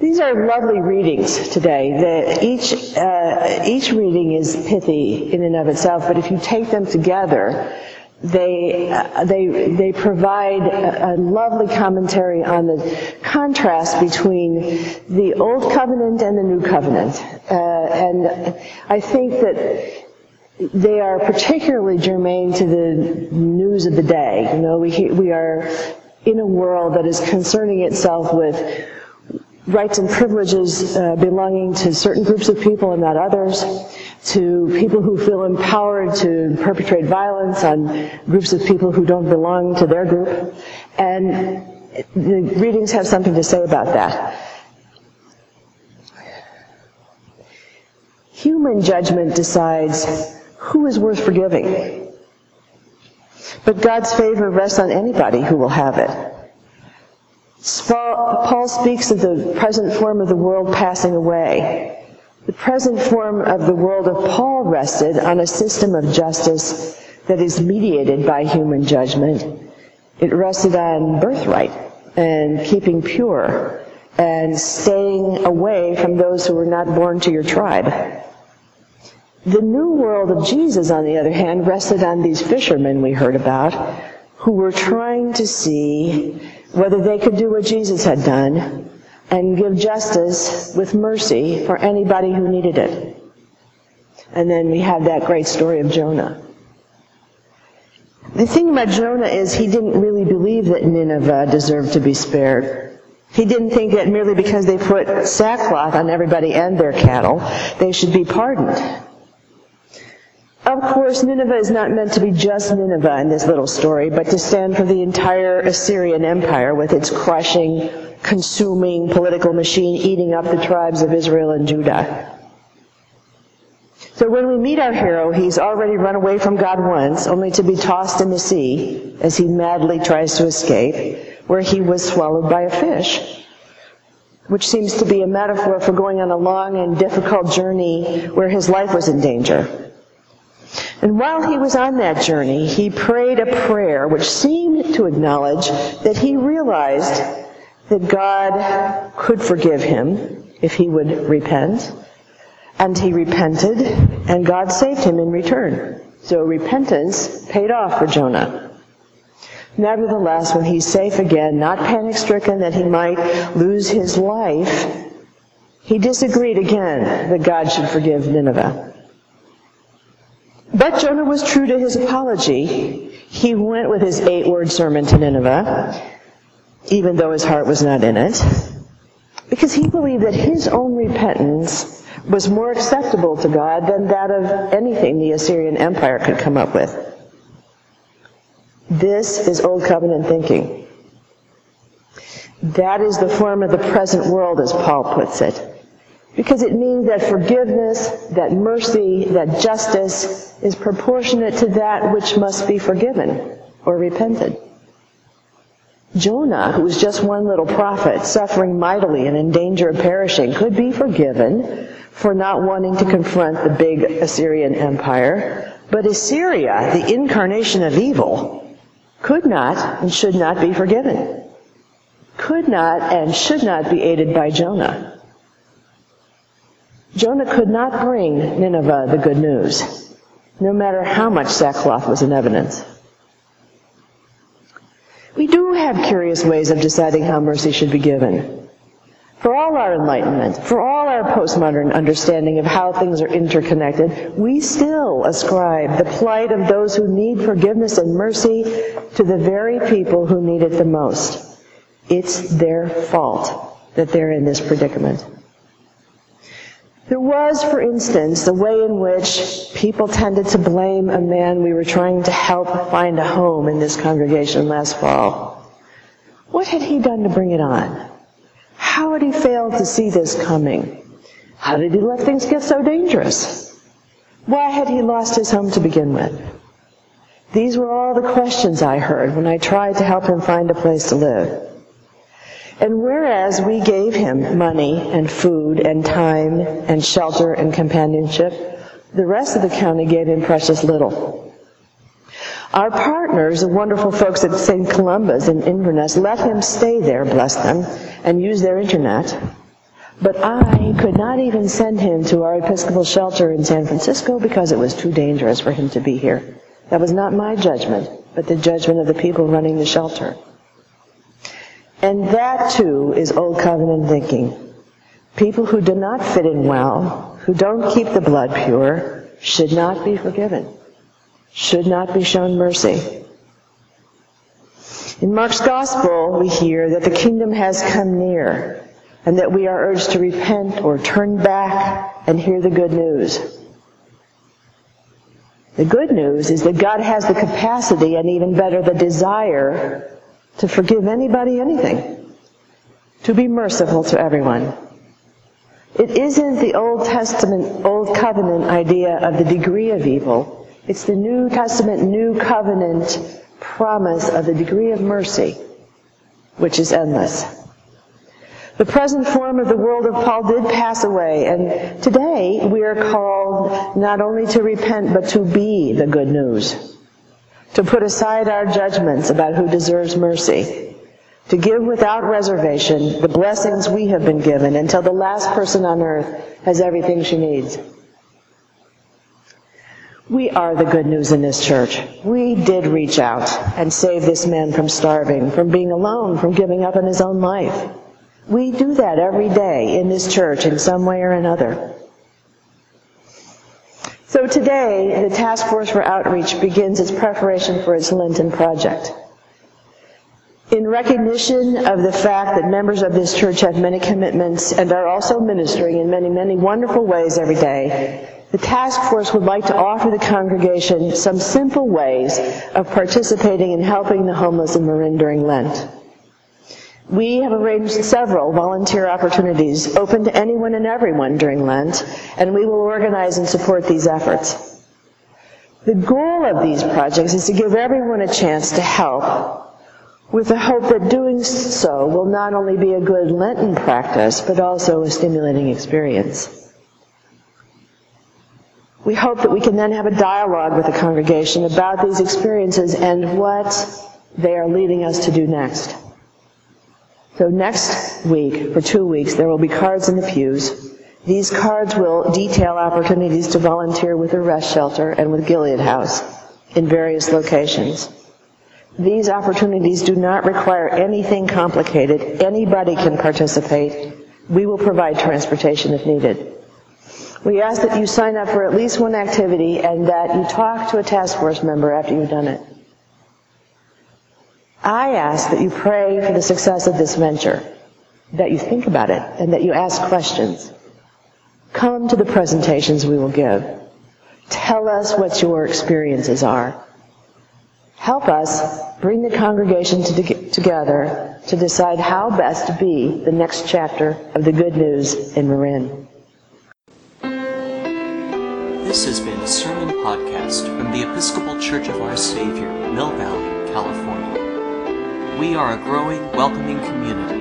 These are lovely readings today. Each reading is pithy in and of itself, but if you take them together, they provide a lovely commentary on the contrast between the Old Covenant and the New Covenant. And I think that they are particularly germane to the news of the day. You know, we are in a world that is concerning itself with rights and privileges belonging to certain groups of people and not others, to people who feel empowered to perpetrate violence on groups of people who don't belong to their group. And the readings have something to say about that. Human judgment decides who is worth forgiving, but God's favor rests on anybody who will have it. Paul speaks of the present form of the world passing away. The present form of the world of Paul rested on a system of justice that is mediated by human judgment. It rested on birthright and keeping pure and staying away from those who were not born to your tribe. The new world of Jesus, on the other hand, rested on these fishermen we heard about who were trying to see whether they could do what Jesus had done and give justice with mercy for anybody who needed it. And then we have that great story of Jonah. The thing about Jonah is he didn't really believe that Nineveh deserved to be spared. He didn't think that merely because they put sackcloth on everybody and their cattle, they should be pardoned. Of course, Nineveh is not meant to be just Nineveh in this little story, but to stand for the entire Assyrian Empire with its crushing, consuming political machine eating up the tribes of Israel and Judah. So when we meet our hero, he's already run away from God once, only to be tossed in the sea as he madly tries to escape, where he was swallowed by a fish, which seems to be a metaphor for going on a long and difficult journey where his life was in danger. And while he was on that journey, he prayed a prayer which seemed to acknowledge that he realized that God could forgive him if he would repent. And he repented, and God saved him in return. So repentance paid off for Jonah. Nevertheless, when he's safe again, not panic-stricken that he might lose his life, he disagreed again that God should forgive Nineveh. But Jonah was true to his apology. He went with his 8-word sermon to Nineveh, even though his heart was not in it, because he believed that his own repentance was more acceptable to God than that of anything the Assyrian Empire could come up with. This is Old Covenant thinking. That is the form of the present world, as Paul puts it, because it means that forgiveness, that mercy, that justice is proportionate to that which must be forgiven or repented. Jonah, who was just one little prophet, suffering mightily and in danger of perishing, could be forgiven for not wanting to confront the big Assyrian Empire. But Assyria, the incarnation of evil, could not and should not be forgiven. Could not and should not be aided by Jonah. Jonah could not bring Nineveh the good news, no matter how much sackcloth was in evidence. We do have curious ways of deciding how mercy should be given. For all our enlightenment, for all our postmodern understanding of how things are interconnected, we still ascribe the plight of those who need forgiveness and mercy to the very people who need it the most. It's their fault that they're in this predicament. There was, for instance, the way in which people tended to blame a man we were trying to help find a home in this congregation last fall. What had he done to bring it on? How had he failed to see this coming? How did he let things get so dangerous? Why had he lost his home to begin with? These were all the questions I heard when I tried to help him find a place to live. And whereas we gave him money and food and time and shelter and companionship, the rest of the county gave him precious little. Our partners, the wonderful folks at St. Columba's in Inverness, let him stay there, bless them, and use their internet. But I could not even send him to our Episcopal shelter in San Francisco because it was too dangerous for him to be here. That was not my judgment, but the judgment of the people running the shelter. And that, too, is old covenant thinking. People who do not fit in well, who don't keep the blood pure, should not be forgiven, should not be shown mercy. In Mark's Gospel, we hear that the kingdom has come near, and that we are urged to repent or turn back and hear the good news. The good news is that God has the capacity, and even better, the desire, to forgive anybody anything, to be merciful to everyone. It isn't the Old Testament, Old Covenant idea of the degree of evil. It's the New Testament, New Covenant promise of the degree of mercy, which is endless. The present form of the world of Paul did pass away, and today we are called not only to repent, but to be the good news, to put aside our judgments about who deserves mercy, to give without reservation the blessings we have been given until the last person on earth has everything she needs. We are the good news in this church. We did reach out and save this man from starving, from being alone, from giving up on his own life. We do that every day in this church in some way or another. So today, the Task Force for Outreach begins its preparation for its Lenten project. In recognition of the fact that members of this church have many commitments and are also ministering in many, many wonderful ways every day, the Task Force would like to offer the congregation some simple ways of participating in helping the homeless in Marin during Lent. We have arranged several volunteer opportunities open to anyone and everyone during Lent, and we will organize and support these efforts. The goal of these projects is to give everyone a chance to help, with the hope that doing so will not only be a good Lenten practice, but also a stimulating experience. We hope that we can then have a dialogue with the congregation about these experiences and what they are leading us to do next. So next week, for 2 weeks, there will be cards in the pews. These cards will detail opportunities to volunteer with the Rest Shelter and with Gilead House in various locations. These opportunities do not require anything complicated. Anybody can participate. We will provide transportation if needed. We ask that you sign up for at least one activity and that you talk to a task force member after you've done it. I ask that you pray for the success of this venture, that you think about it, and that you ask questions. Come to the presentations we will give. Tell us what your experiences are. Help us bring the congregation together to decide how best to be the next chapter of the good news in Marin. This has been a sermon podcast from the Episcopal Church of Our Savior, Mill Valley, California. We are a growing, welcoming community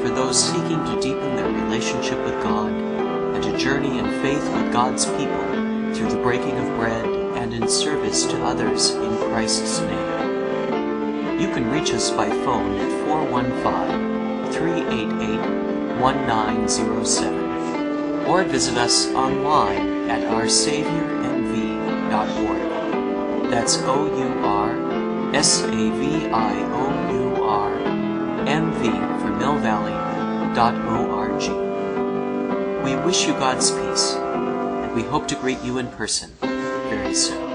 for those seeking to deepen their relationship with God and to journey in faith with God's people through the breaking of bread and in service to others in Christ's name. You can reach us by phone at 415-388-1907 or visit us online at oursaviormv.org. That's oursaviormv for millvalley.org. We wish you God's peace, and we hope to greet you in person very soon.